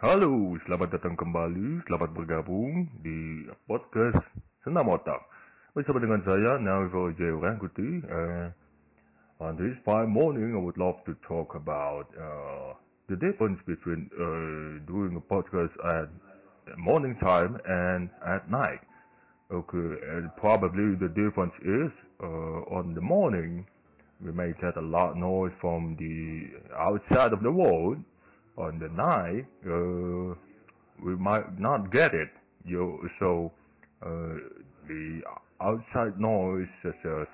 Halo, selamat datang kembali, selamat bergabung di Podcast Senam Otak. Bersama dengan saya, Navro Jai Rangkuti. On this fine morning, I would love to talk about the difference between doing a podcast at morning time and at night. Okay, and probably the difference is on the morning, we may get a lot of noise from the outside of the world. On the night, we might not get it. The outside noise, such as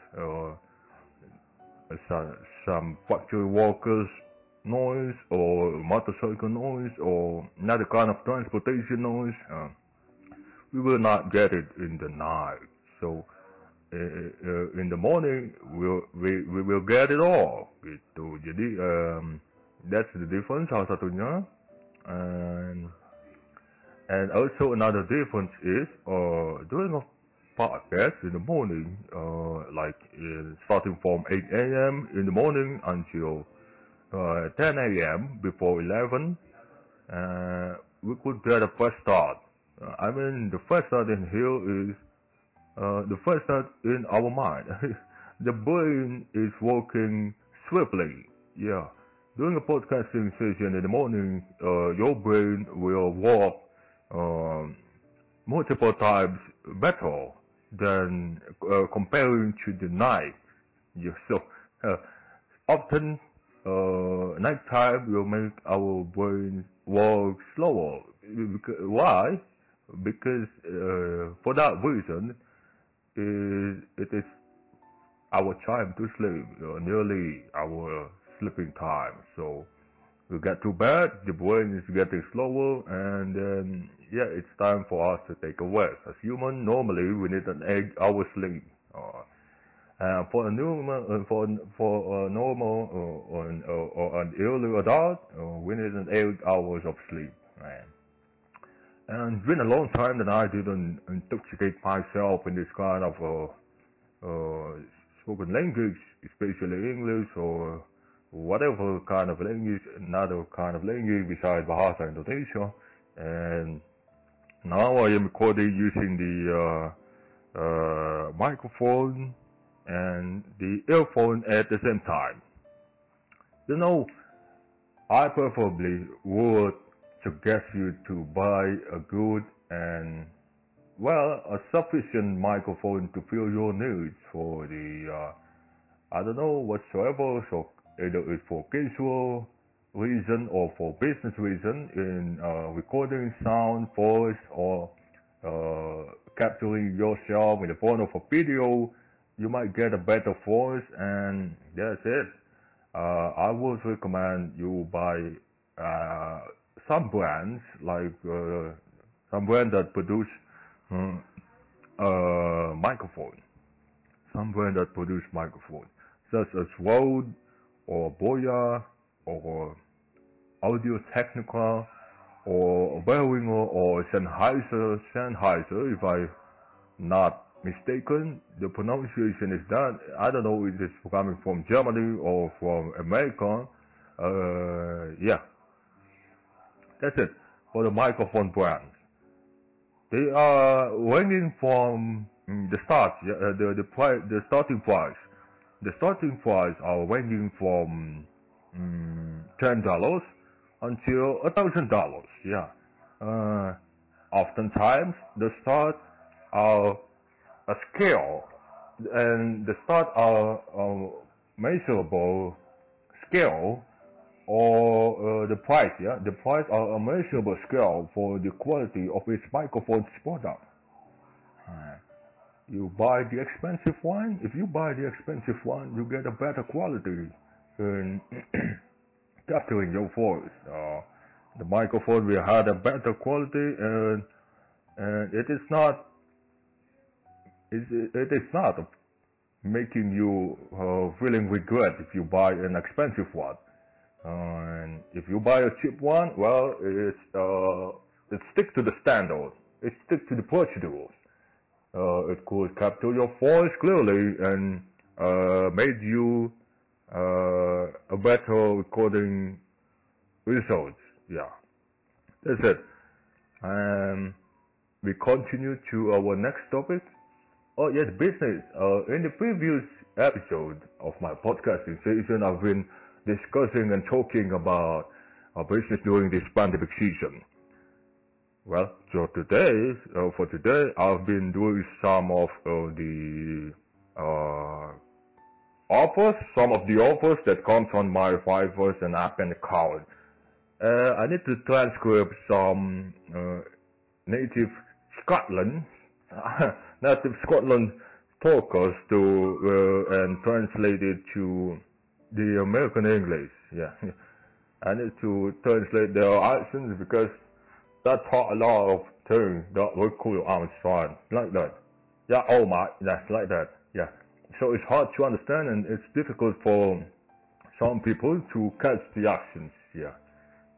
some factory workers' noise, or motorcycle noise, or another kind of transportation noise, we will not get it in the night. So, in the morning, we will get it all. Gitu. Jadi, that's the difference, salah satunya. And also another difference is doing a podcast in the morning, like starting from 8 a.m. in the morning until 10 a.m. before 11, we could get a fresh start. I mean, the fresh start in here is the fresh start in our mind. The brain is working swiftly, yeah. Doing a podcasting session in the morning, your brain will work multiple times better than comparing to the night. Yeah, so often nighttime will make our brain work slower. Why? Because for that reason, it is our time to sleep, nearly our sleeping time, so we get to bed, the brain is getting slower, and then yeah, it's time for us to take a rest. As human, normally we need an 8-hour sleep. For an elderly adult, we need an 8 hours of sleep. Right? And it's been a long time that I didn't intoxicate myself in this kind of spoken language, especially English or whatever kind of language, another kind of language besides Bahasa Indonesia, and now I am recording using the microphone and the earphone at the same time. You know, I preferably would suggest you to buy a good and, well, a sufficient microphone to fill your needs for the, I don't know, whatsoever, so either it's for casual reason or for business reason in recording sound, voice, or capturing yourself in the form of a video, you might get a better voice, and that's it. I would recommend you buy some brands, like some brands that produce microphone, such as Rode, or Boya, or Audio-Technica, or Behringer, or Sennheiser, if I'm not mistaken. The pronunciation is that. I don't know if it's coming from Germany or from America. Yeah. That's it for the microphone brands. They are ranging from the starting price. The starting price are ranging from $10 until $1,000. Yeah. Oftentimes the start are a scale, and the start are measurable scale, or the price. Yeah, the price are a measurable scale for the quality of its microphone's product. You buy the expensive one. If you buy the expensive one, you get a better quality in capturing your voice. The microphone will have a better quality, and it is not making you feeling regret if you buy an expensive one. And if you buy a cheap one, well, it sticks to the standard. It sticks to the procedures. It could capture your voice clearly and made you a better recording result. Yeah, That's it. We continue to our next topic. Oh yes, business. In the previous episode of my podcasting season, I've been discussing and talking about our business during this pandemic season. Well, so for today, I've been doing some of the offers that comes on my Fiverr and app and account. I need to transcribe some native Scotland talkers and translate it to the American English. Yeah, I need to translate their accents because that taught a lot of things that were cool outside, like that. Yeah, oh my, yeah, like that. Yeah. So it's hard to understand and it's difficult for some people to catch the accents. Yeah.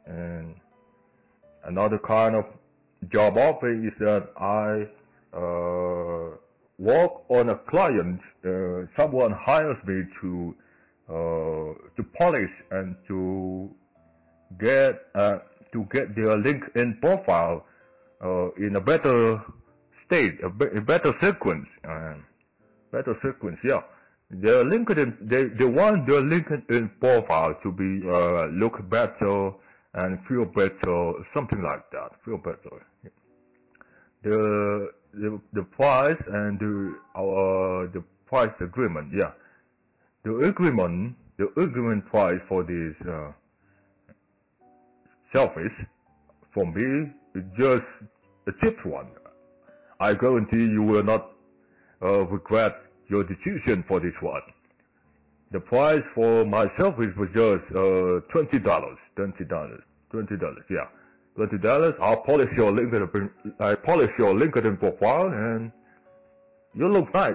And another kind of job offering is that I work on a client. Someone hires me to polish and to get their LinkedIn profile in a better state, a better sequence. Yeah, their LinkedIn, they want their LinkedIn profile to be look better and feel better, something like that. Feel better. Yeah. The price and the price agreement. Yeah. The agreement price for this service, for me, is just a cheap one. I guarantee you will not regret your decision for this one. The price for my service was just $20. Yeah, $20. I polish your LinkedIn profile, and you look nice.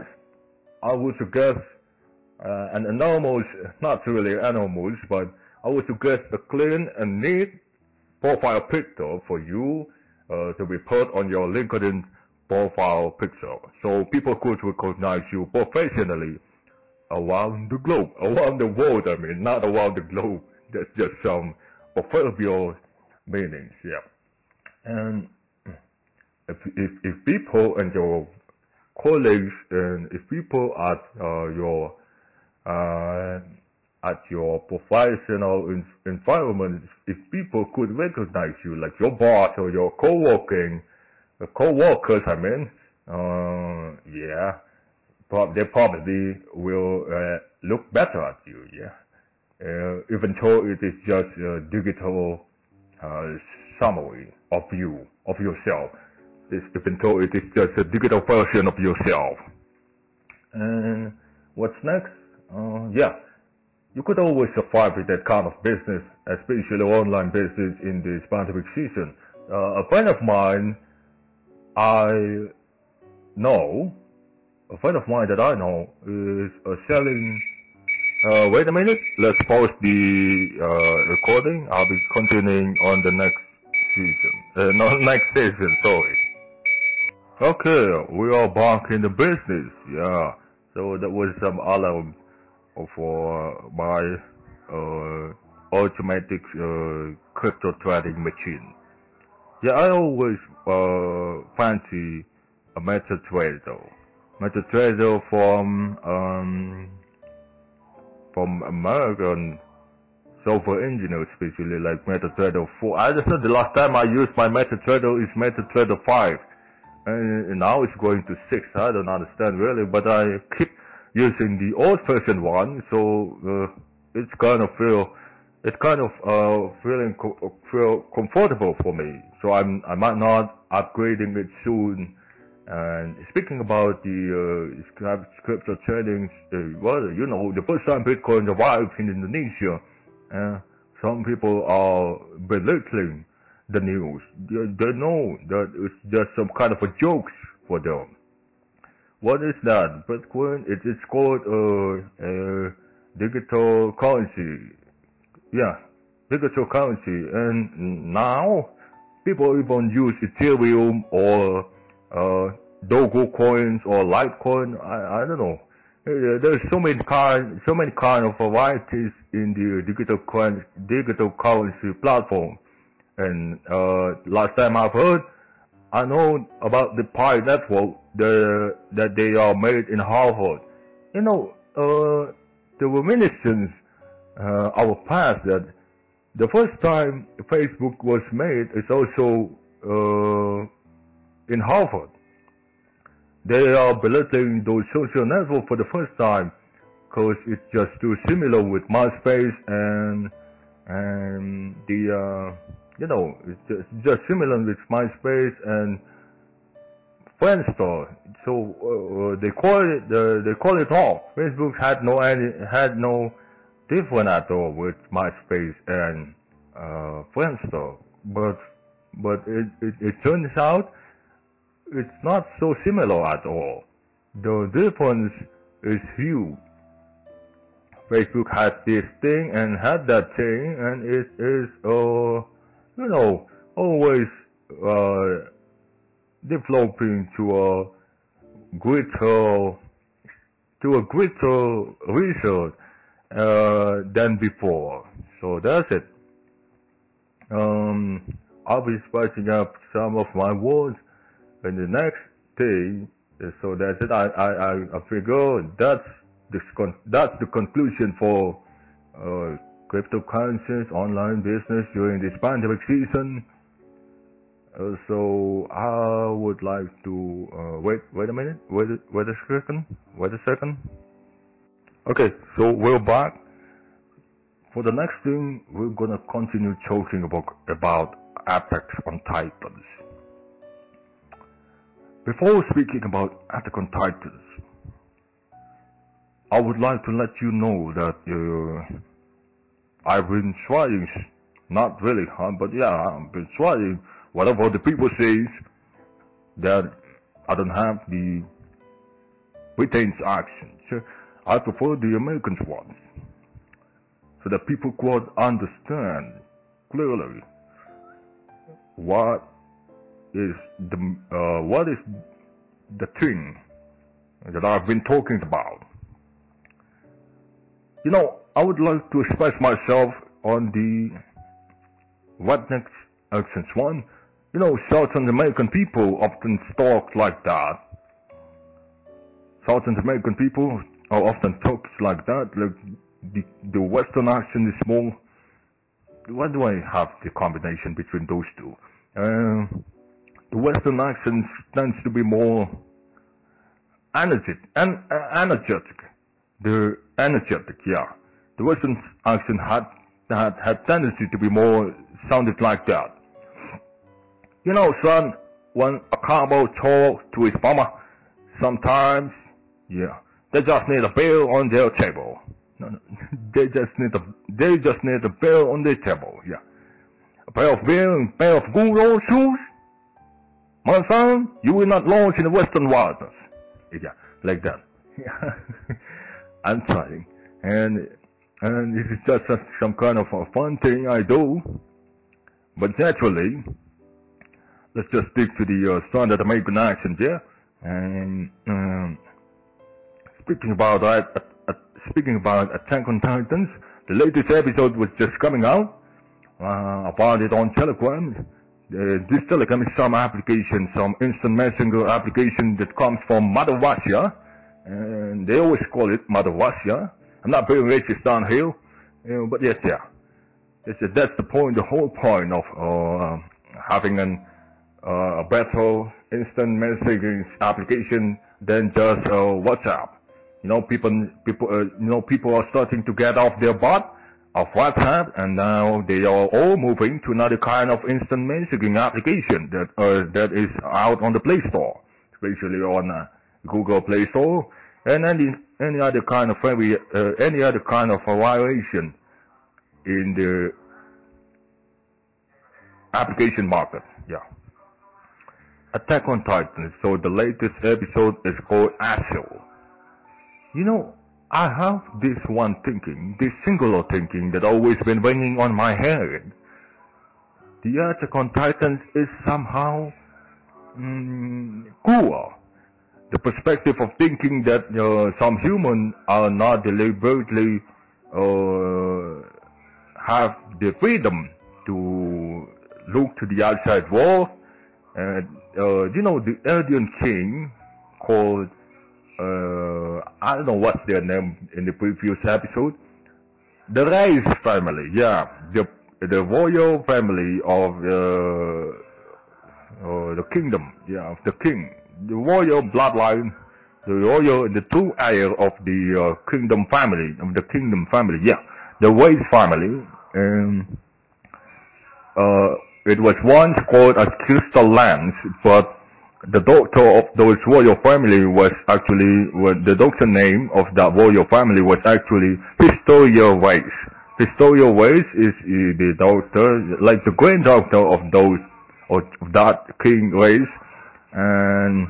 I would suggest. An enormous, not really enormous, but I would suggest a clean and neat profile picture for you to be put on your LinkedIn profile picture, so people could recognize you professionally around the world. I mean, not around the globe. That's just some proverbial meanings. Yeah, and if people and your colleagues and if people at your professional environment, if people could recognize you, like your boss or your co-workers, I mean, they probably will look better at you, yeah. Even though it is just a digital summary of you, of yourself. Even though it is just a digital version of yourself. And what's next? You could always survive with that kind of business, especially online business in this pandemic season. A friend of mine that I know is selling. Wait a minute, let's pause the recording. I'll be continuing on the next season. Sorry. Okay, we are back in the business. Yeah, so that was some alarm for my automatic crypto trading machine. Yeah, I always fancy a MetaTrader from American software engineers, especially like MetaTrader 4. I just know the last time I used my MetaTrader is MetaTrader 5, and now it's going to 6. I don't understand really, but I keep using the old-fashioned one, so it's kind of feeling comfortable for me. So I might not upgrading it soon. And speaking about the crypto trading, the first time Bitcoin arrived in Indonesia, some people are belittling the news. They know that it's just some kind of a joke for them. What is that? Bitcoin, it's called a digital currency. Yeah, digital currency. And now, people even use Ethereum or Doge coins or Litecoin. I don't know. There's so many kind of varieties in the digital currency platform. And last time I've heard, I know about the Pi Network that they are made in Harvard. You know, the reminiscence our past that the first time Facebook was made is also in Harvard. They are belittling those social networks for the first time because it's just too similar with MySpace and the you know, it's just similar with MySpace and Friendster. So they call it all. Facebook had no different at all with MySpace and Friendster, but it turns out it's not so similar at all. The difference is huge. Facebook had this thing and had that thing, and it is you know, always developing to a greater result than before. So that's it. I'll be spicing up some of my words in the next day. So that's it. I figure that's the conclusion for cryptocurrencies, online business during this pandemic season. So I would like to wait a second. Okay, so we're back. For the next thing, we're gonna continue talking about Attack on Titans. Before speaking about Attack on Titans, I would like to let you know that I've been trying, not really, huh? But yeah, I've been trying. Whatever the people says, that I don't have the Britain's accent. I prefer the Americans ones, so that people could understand clearly what is the thing that I've been talking about. You know, I would like to express myself on the redneck accent one. You know, Southern American people often talk like that. Southern American people often talks like that. Like the Western accent is more. Why do I have the combination between those two? The Western accent tends to be more energetic. The energetic, yeah. The Western accent had tendency to be more sounded like that. You know, son, when a cowboy talks to his mama, sometimes, yeah, they just need a bill on their table. No, they just need a bill on their table, yeah. A pair of bill and a pair of good old shoes. My son, you will not launch in the Western wilderness. Yeah, like that. Yeah. I'm trying. And this is just some kind of a fun thing I do. But naturally, let's just stick to the standard American accent, yeah? And speaking about Attack on Titans, the latest episode was just coming out. I found it on Telegram. This Telegram is some instant messenger application that comes from Mother Russia. And they always call it Mother Russia. I'm not being racist down here, but yes, yeah. That's the point, the whole point of having a better instant messaging application than just WhatsApp. You know, people are starting to get off their butt of WhatsApp, and now they are all moving to another kind of instant messaging application that is out on the Play Store, especially on Google Play Store, and any other kind of variation in the application market. Yeah. Attack on Titan. So the latest episode is called Axel. You know, I have this one thinking, this singular thinking that always been ringing on my head. The Attack on Titan is somehow cool. The perspective of thinking that some humans are not deliberately have the freedom to look to the outside world, and the Eldian king called I don't know what's their name in the previous episode, the Reyes family, the royal family of the kingdom, of the king, the royal bloodline, the true heir of the kingdom family, the Reyes family. And it was once called a crystal lens, but the doctor of those royal family the doctor name of that royal family was actually Pistoria Ways. Pistoria Ways is the doctor, like the grand doctor of that king Reyes. And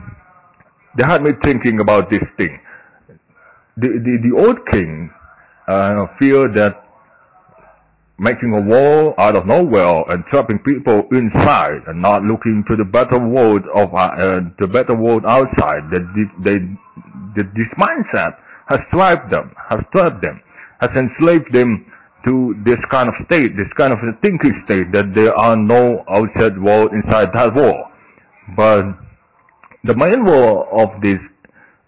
they had me thinking about this thing. The old king feared that making a wall out of nowhere and trapping people inside and not looking to the better world outside, this mindset has trapped them, has enslaved them to this kind of state, this kind of thinking state, that there are no outside world inside that wall. But the main wall of this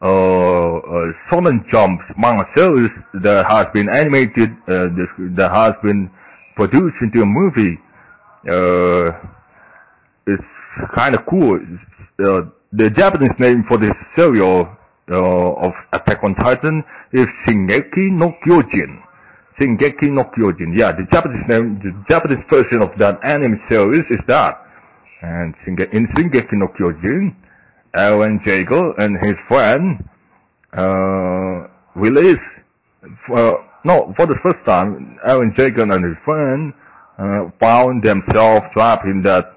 Shonen Jump manga series that has been animated, that has been produced into a movie, it's kind of cool. The Japanese name for this serial of Attack on Titan is Shingeki no Kyojin. Shingeki no Kyojin. Yeah, the Japanese version of that anime series is that. And in Shingeki no Kyojin, Eren Jaeger and his friend for the first time, Eren Jaeger and his friend found themselves trapped in that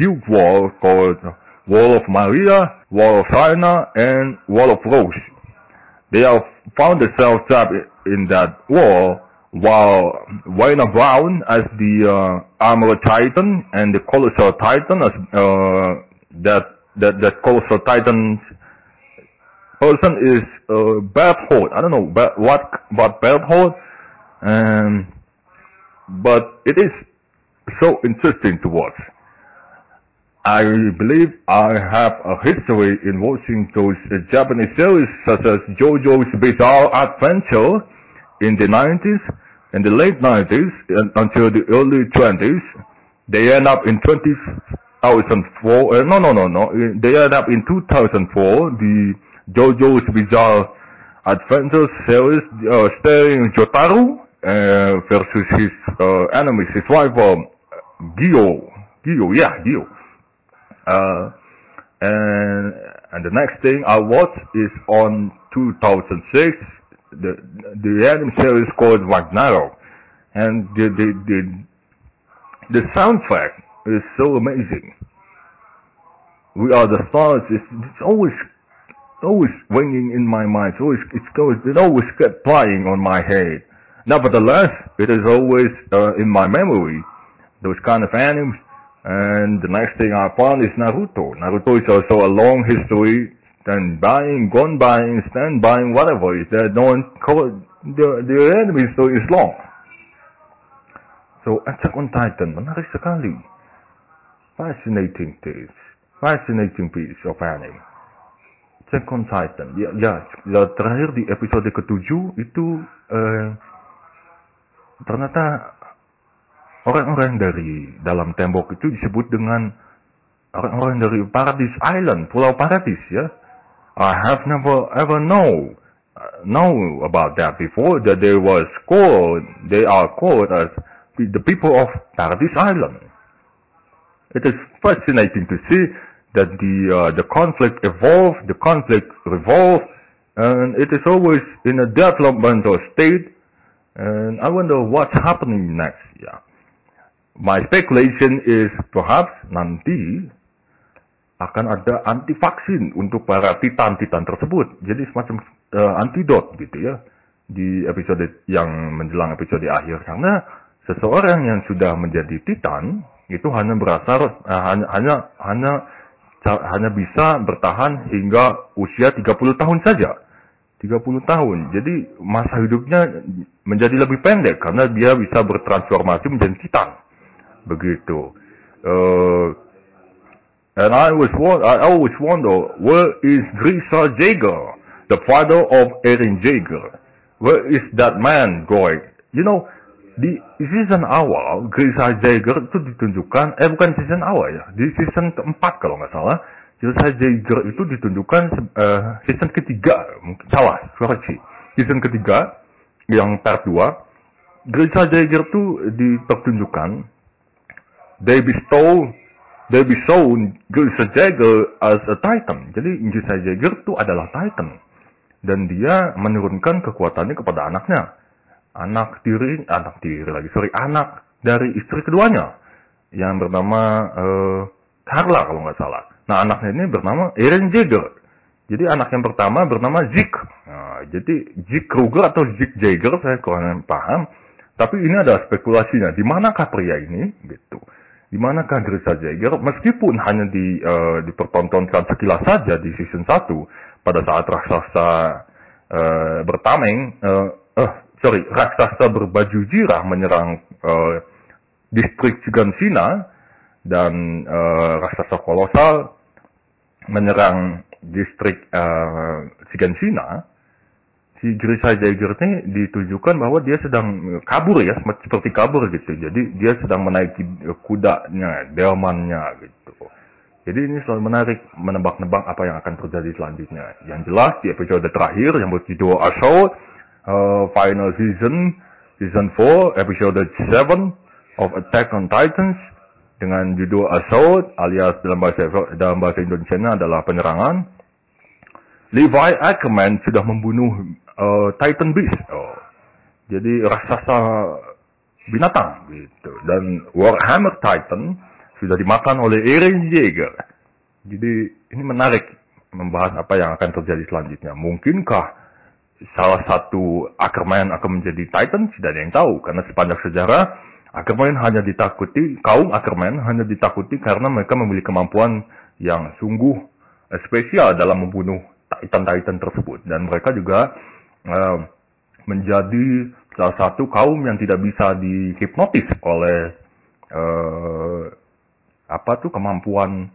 huge wall called Wall of Maria, Wall of China, and Wall of Rose. They have found themselves trapped in that wall, while Rainer Brown as the Armored Titan and the Colossal Titan, as that Colossal Titan person is Beth Holt. I don't know what Beth Holt, but it is so interesting to watch. I believe I have a history in watching those Japanese series such as JoJo's Bizarre Adventure in the 90s, in the late 90s, until the early 20s. They end up in 2004. They end up in 2004. The JoJo's Bizarre Adventure series, starring Jotaro versus his enemies, his rival Dio. Dio. And the next thing I watched is on 2006. The anime series called Ragnarok, and the soundtrack is so amazing. We Are the Stars. It's always ringing in my mind. It always kept playing on my head. Nevertheless, it is always in my memory, those kind of animes. And the next thing I found is Naruto. Naruto is also a long history. Stand buying, gone buying, stand buying, whatever. The anime story is long. So Attack on Titan, menarik sekali, fascinating piece of anime. Attack on Titan, terakhir di episode ke-7 itu ternyata orang-orang dari dalam tembok itu disebut dengan orang-orang dari Paradise Island, Pulau Paradis, ya. I have never ever know about that before, that they are called as the people of Paradise Island. It is fascinating to see that the conflict evolved, the conflict revolved, and it is always in a developmental state. And I wonder what's happening next. Yeah, my speculation is perhaps nanti akan ada anti vaksin untuk para titan-titan tersebut. Jadi semacam antidot gitu ya, di episode yang menjelang episode akhir, karena seseorang yang sudah menjadi titan itu hanya berasal hanya bisa bertahan hingga usia 30 tahun saja. 30 tahun. Jadi masa hidupnya menjadi lebih pendek karena dia bisa bertransformasi menjadi titan. Begitu. And I always wonder, where is Grisha Jaeger, the father of Eren Jaeger? Where is that man going? You know, di season awal, Grisha Jaeger itu ditunjukkan, bukan season awal ya, di season keempat kalau nggak salah, Grisha Jaeger itu ditunjukkan season ketiga, mungkin salah, koreksi. Season ketiga, yang part 2, Grisha Jaeger itu dipertunjukkan, they be shown Grisha Jaeger as a Titan. Jadi Grisha Jaeger itu adalah Titan, dan dia menurunkan kekuatannya kepada anaknya. Anak dari istri keduanya yang bernama Carla kalau nggak salah. Nah, anaknya ini bernama Eren Jaeger. Jadi anak yang pertama bernama Zeke. Nah, jadi Zeke Kruger atau Zeke Jaeger saya kurang paham. Tapi ini adalah spekulasinya. Di manakah pria ini? Gitu. Di manakah Grisha Jaeger? Meskipun hanya dipertontonkan sekilas saja di season 1 pada saat raksasa raksasa berbaju jirah menyerang distrik Sigancina dan raksasa kolosal menyerang distrik Sigancina. Si Grisha Jaeger ini ditujukan bahwa dia sedang kabur ya, seperti kabur gitu. Jadi dia sedang menaiki kudanya, delmannya gitu. Jadi ini selalu menarik menebak-nebak apa yang akan terjadi selanjutnya. Yang jelas di episode terakhir yang berjudul Assault, final season 4, episode 7 of Attack on Titans dengan judul Assault alias dalam bahasa Indonesia adalah penyerangan. Levi Ackerman sudah membunuh Titan Beast, jadi raksasa binatang gitu, dan Warhammer Titan sudah dimakan oleh Eren Jaeger. Jadi ini menarik membahas apa yang akan terjadi selanjutnya. Mungkinkah salah satu Ackerman akan menjadi Titan? Tidak ada yang tahu, karena sepanjang sejarah kaum Ackerman hanya ditakuti karena mereka memiliki kemampuan yang sungguh spesial dalam membunuh Titan-Titan tersebut, dan mereka juga menjadi salah satu kaum yang tidak bisa dihipnotis oleh kemampuan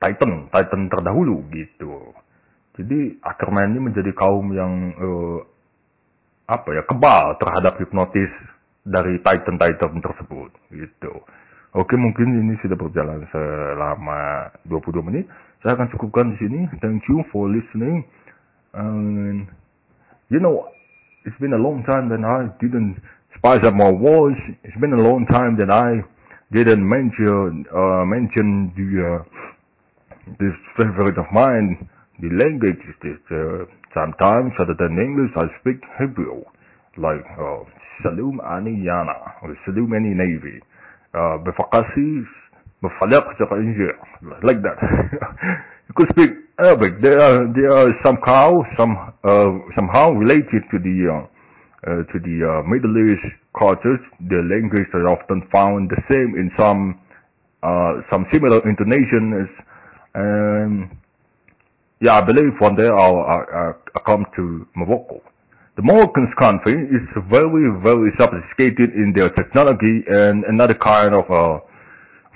Titan terdahulu gitu. Jadi Ackerman ini menjadi kaum yang kebal terhadap hipnotis dari Titan-Titan tersebut gitu. Oke, mungkin ini sudah berjalan selama 22 menit. Saya akan cukupkan di sini. Thank you for listening. And you know, it's been a long time that I didn't spice up my voice. It's been a long time that I didn't mention this favorite of mine. The language is this, sometimes other than English, I speak Hebrew, like Salum Ani Yana, or Salum Ani Navy, Befakasi, Befalak Japanese, like that. You could speak Arabic. They are somehow related to the Middle East cultures. Their language are often found the same in some similar intonations. Yeah, I believe one day I'll come to Morocco. The Moroccan country is very, very sophisticated in their technology and another kind of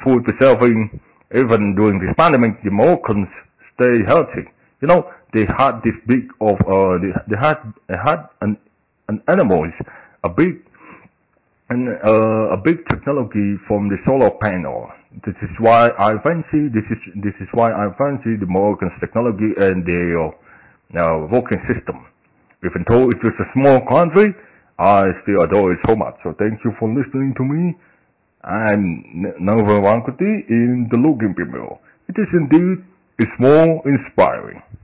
food preserving. Even during this pandemic, the Moroccans stay healthy. You know, they had a big technology from the solar panel. This is why I fancy the Moroccan's technology and their working system. Even though it is a small country, I still adore it so much. So thank you for listening to me. I'm Navro Jai Rangkuti in the Looking People. It is indeed, it's more inspiring.